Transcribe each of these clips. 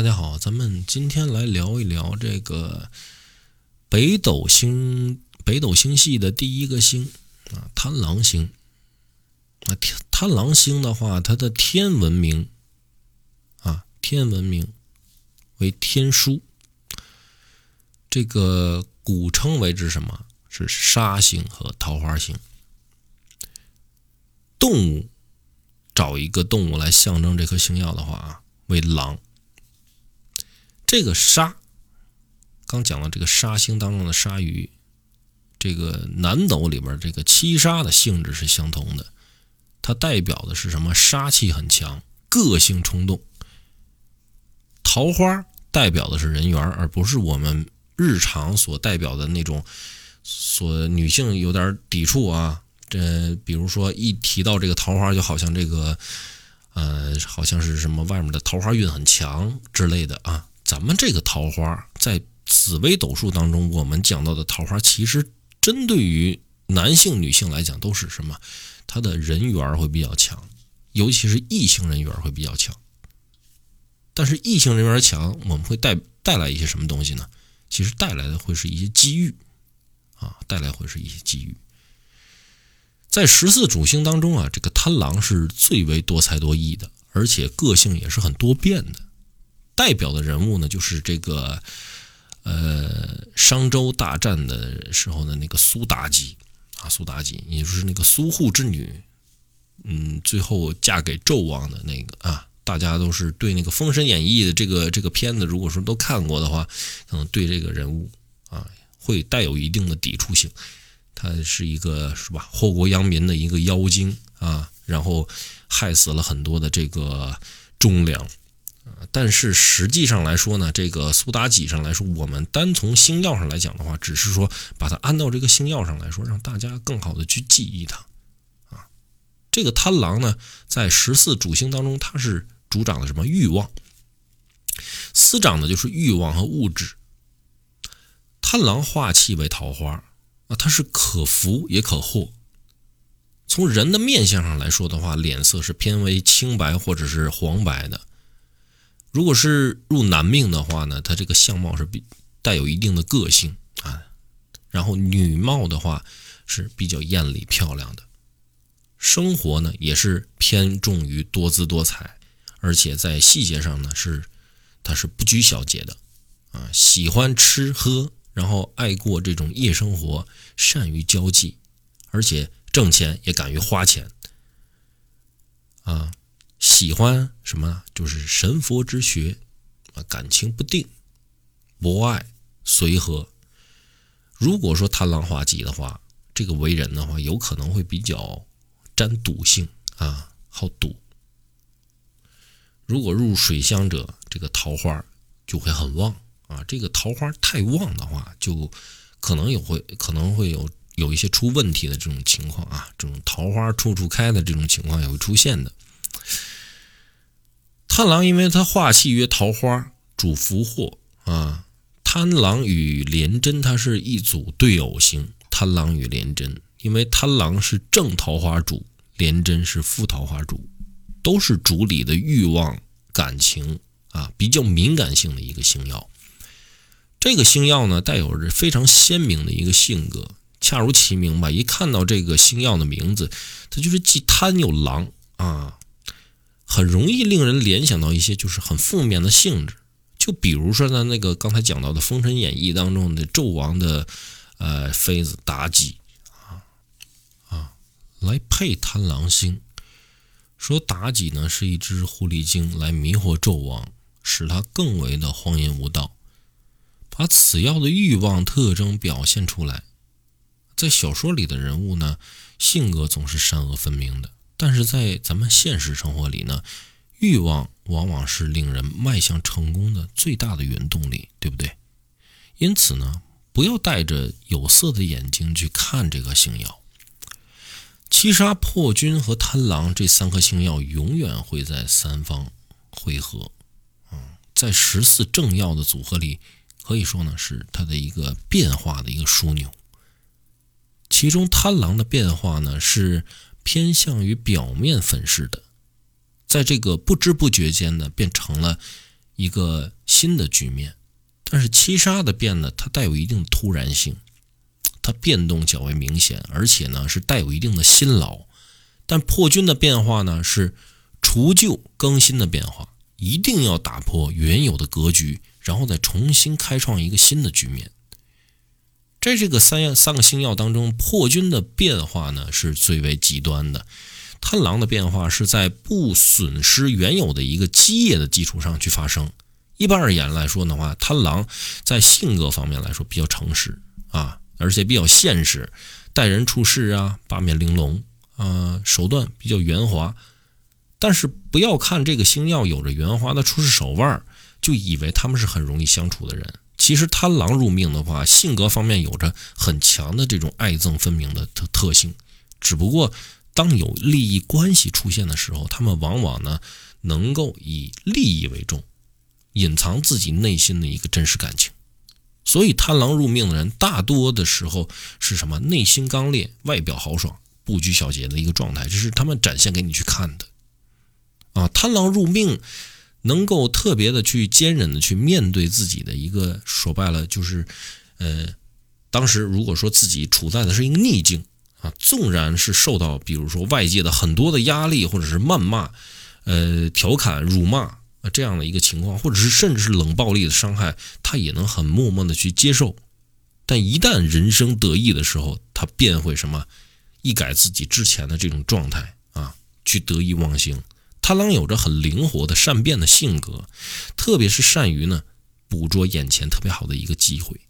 大家好，咱们今天来聊一聊这个北斗星系的第一个星啊，贪狼星。贪狼星的话，它的天文名为天枢，这个古称为之什么？是沙星和桃花星。动物找一个动物来象征这颗星耀的话啊，为狼。这个鲨，刚讲到这个鲨星当中的鲨鱼，这个南斗里边这个七杀的性质是相同的，它代表的是什么？杀气很强，个性冲动。桃花代表的是人缘，而不是我们日常所代表的那种所女性有点抵触啊。这比如说一提到这个桃花，就好像这个好像是什么外面的桃花运很强之类的啊。咱们这个桃花在紫微斗数当中，我们讲到的桃花其实针对于男性女性来讲都是什么？他的人缘会比较强，尤其是异性人缘会比较强。但是异性人缘强，我们会带来一些什么东西呢？其实带来的会是一些机遇啊，在14主星当中啊，这个贪狼是最为多才多艺的，而且个性也是很多变的。代表的人物呢，就是这个商周大战的时候的那个苏妲己，也就是那个苏护之女，最后嫁给纣王的那个啊。大家都是对那个《封神演义》的这个片子，如果说都看过的话，可能对这个人物啊会带有一定的抵触性。他是一个是吧祸国殃民的一个妖精啊，然后害死了很多的这个忠良啊。但是实际上来说呢，这个苏妲己上来说，我们单从星耀上来讲的话，只是说把它按到这个星耀上来说，让大家更好的去记忆它啊。这个贪狼呢，在14主星当中，它是主掌的什么？欲望。司掌的就是欲望和物质。贪狼化气为桃花啊，它是可福也可祸。从人的面相上来说的话，脸色是偏为青白或者是黄白的。如果是入男命的话呢，它这个相貌是带有一定的个性啊。然后女貌的话是比较艳丽漂亮的。生活呢也是偏重于多姿多彩。而且在细节上呢，它是不拘小节的啊，喜欢吃喝，然后爱过这种夜生活，善于交际，而且挣钱也敢于花钱啊，喜欢什么呢？就是神佛之学啊，感情不定，博爱随和。如果说贪狼化忌的话，这个为人的话，有可能会比较沾赌性啊，好赌。如果入水相者，这个桃花就会很旺啊。这个桃花太旺的话，就可能会有一些出问题的这种情况啊。这种桃花处处开的这种情况也会出现的。贪狼因为他化气曰桃花，主福祸啊。贪狼与廉贞它是一组对偶星。贪狼与廉贞，因为贪狼是正桃花主，廉贞是副桃花主。都是主理的欲望感情啊，比较敏感性的一个星耀。这个星耀呢，带有着非常鲜明的一个性格，恰如其名吧。一看到这个星耀的名字，它就是既贪又狼啊，很容易令人联想到一些就是很负面的性质。就比如说呢，那个刚才讲到的《封神演义》当中的纣王的妃子妲己啊，来配贪狼星。说妲己呢是一只狐狸精，来迷惑纣王，使他更为的荒淫无道，把此药的欲望特征表现出来。在小说里的人物呢，性格总是善恶分明的，但是在咱们现实生活里呢，欲望往往是令人迈向成功的最大的原动力，对不对？因此呢，不要带着有色的眼睛去看这个星耀。七杀、破军和贪狼这三颗星耀永远会在三方汇合在14正曜的组合里，可以说呢是它的一个变化的一个枢纽。其中贪狼的变化呢是偏向于表面粉饰的，在这个不知不觉间呢，变成了一个新的局面。但是七杀的变呢，它带有一定突然性，它变动较为明显，而且呢是带有一定的辛劳。但破军的变化呢，是除旧更新的变化，一定要打破原有的格局，然后再重新开创一个新的局面。在这个三个星曜当中，破军的变化呢是最为极端的。贪狼的变化是在不损失原有的一个基业的基础上去发生。一般而言来说的话，贪狼在性格方面来说比较诚实啊，而且比较现实，待人处事啊八面玲珑啊，手段比较圆滑。但是不要看这个星曜有着圆滑的处事手腕，就以为他们是很容易相处的人。其实贪狼入命的话，性格方面有着很强的这种爱憎分明的特性，只不过当有利益关系出现的时候，他们往往呢能够以利益为重，隐藏自己内心的一个真实感情。所以贪狼入命的人大多的时候是什么？内心刚烈，外表豪爽，不拘小节的一个状态，这是他们展现给你去看的啊。贪狼入命能够特别的去坚忍的去面对自己的一个，说白了就是当时如果说自己处在的是一个逆境啊，纵然是受到比如说外界的很多的压力，或者是谩骂调侃辱骂这样的一个情况，或者是甚至是冷暴力的伤害，他也能很默默的去接受。但一旦人生得意的时候，他便会什么一改自己之前的这种状态啊，去得意忘形。贪狼有着很灵活的善变的性格，特别是善于呢捕捉眼前特别好的一个机会，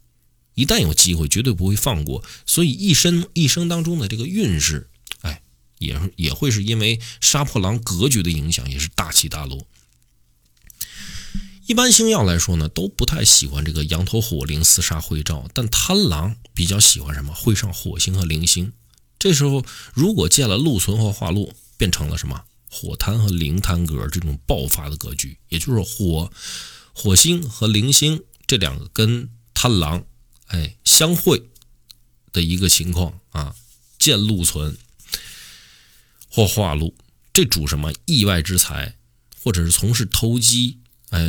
一旦有机会绝对不会放过。所以一生当中的这个运势也会是因为杀破狼格局的影响，也是大起大落。一般星曜来说呢都不太喜欢这个羊头火灵四杀会照，但贪狼比较喜欢什么？会上火星和灵星。这时候如果见了禄存和化禄，变成了什么？火贪和灵贪格，这种爆发的格局。也就是火星和灵星这两个跟贪狼相会的一个情况啊，见禄存或化禄，这主什么意外之财，或者是从事投机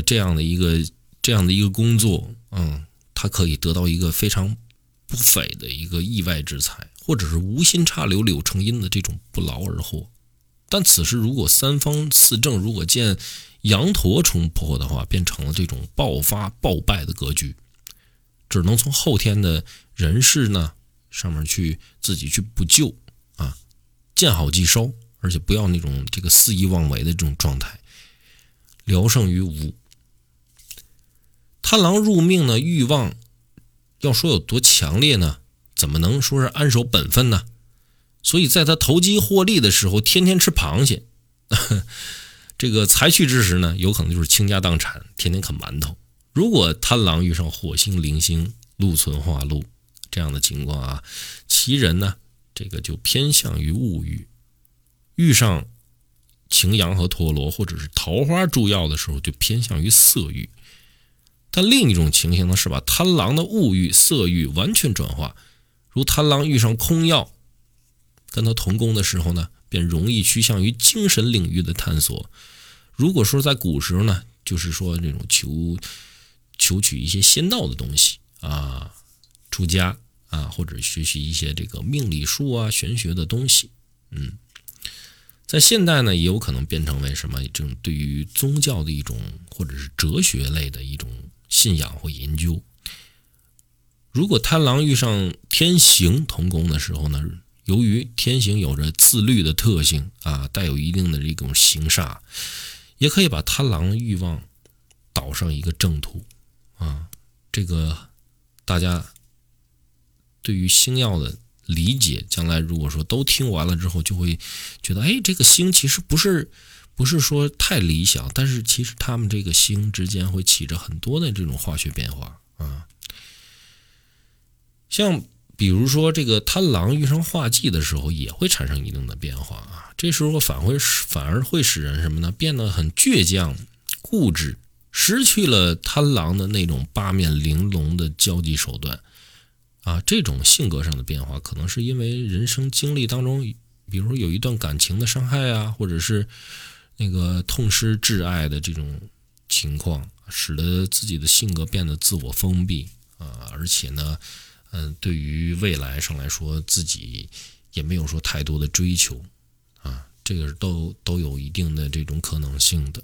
这样的一个工作，他可以得到一个非常不菲的一个意外之财，或者是无心插柳柳成荫的这种不劳而获。但此时如果三方四正如果见羊驼冲破的话，变成了这种爆发暴败的格局，只能从后天的人事呢上面去自己去补救啊，见好即收，而且不要那种这个肆意妄为的这种状态，聊胜于无。贪狼入命呢，欲望要说有多强烈呢，怎么能说是安守本分呢？所以在他投机获利的时候，天天吃螃蟹，这个财去之时呢，有可能就是倾家荡产，天天啃馒头。如果贪狼遇上火星、灵星、禄存、化禄这样的情况啊，其人呢这个就偏向于物欲。遇上擎羊和陀罗或者是桃花助曜的时候，就偏向于色欲。但另一种情形呢，是把贪狼的物欲、色欲完全转化。如贪狼遇上空曜，跟他同宫的时候呢，便容易趋向于精神领域的探索。如果说在古时候呢，就是说这种求取一些仙道的东西啊，出家啊，或者学习一些这个命理术啊、玄学的东西。在现代呢，也有可能变成为什么这种对于宗教的一种，或者是哲学类的一种信仰或研究。如果贪狼遇上天刑同宫的时候呢，由于天刑有着自律的特性啊，带有一定的这种刑煞，也可以把贪狼的欲望导上一个正途啊。这个大家对于星曜的理解，将来如果说都听完了之后，就会觉得这个星其实不是说太理想，但是其实他们这个星之间会起着很多的这种化学变化啊。像比如说这个贪狼遇上化忌的时候，也会产生一定的变化啊。这时候反而会使人什么呢？变得很倔强、固执，失去了贪狼的那种八面玲珑的交际手段啊。这种性格上的变化，可能是因为人生经历当中，比如说有一段感情的伤害啊，或者是那个痛失挚爱的这种情况，使得自己的性格变得自我封闭啊，而且呢，对于未来上来说，自己也没有说太多的追求啊，这个都有一定的这种可能性的。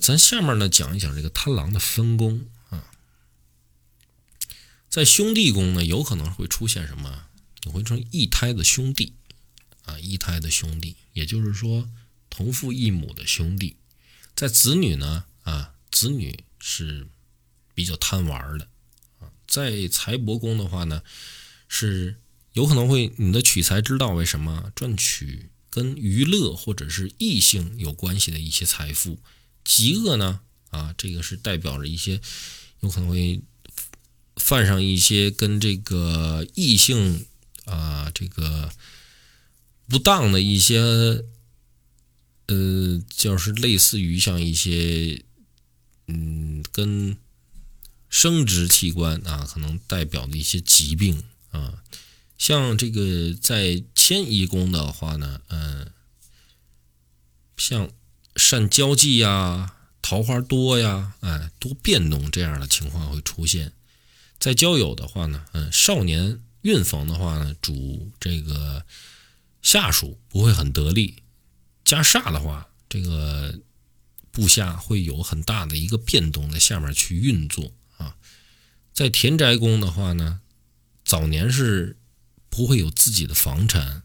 咱下面呢讲一讲这个贪狼的分工啊，在兄弟宫呢，有可能会出现什么？你会成异胎的兄弟啊，异胎的兄弟，也就是说同父异母的兄弟，在子女呢啊，子女是比较贪玩的啊，在财帛宫的话呢，是有可能会你的取财之道为什么赚取跟娱乐或者是异性有关系的一些财富。极恶呢啊，这个是代表着一些有可能会犯上一些跟这个异性啊这个不当的一些就是类似于像一些跟生殖器官啊可能代表的一些疾病啊。像这个在迁移宫的话呢，像善交际呀、桃花多呀、多变动这样的情况会出现。在交友的话呢，少年运逢的话呢，主这个下属不会很得力，加煞的话，这个部下会有很大的一个变动在下面去运作啊。在田宅宫的话呢，早年是不会有自己的房产，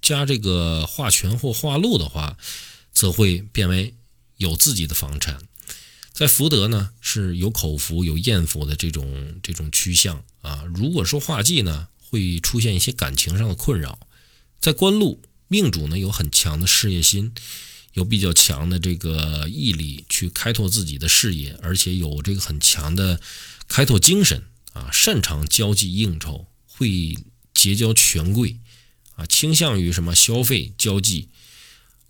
加这个化权或化禄的话，则会变为有自己的房产。在福德呢，是有口福、有艳福的这种趋向啊。如果说化忌呢，会出现一些感情上的困扰。在官禄，命主呢有很强的事业心，有比较强的这个毅力去开拓自己的事业，而且有这个很强的开拓精神。擅长交际应酬，会结交权贵啊，倾向于什么消费交际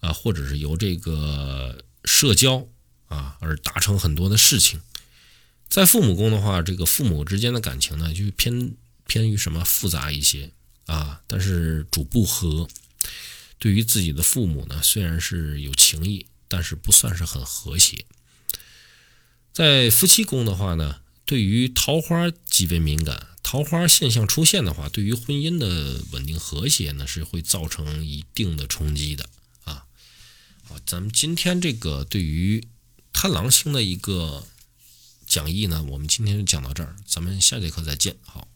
啊，或者是由这个社交啊而达成很多的事情。在父母宫的话，这个父母之间的感情呢，就偏于什么复杂一些啊，但是主不和。对于自己的父母呢，虽然是有情谊，但是不算是很和谐。在夫妻宫的话呢，对于桃花极为敏感，桃花现象出现的话，对于婚姻的稳定和谐呢，是会造成一定的冲击的啊。好，咱们今天这个对于贪狼星的一个讲义呢，我们今天就讲到这儿，咱们下节课再见。好。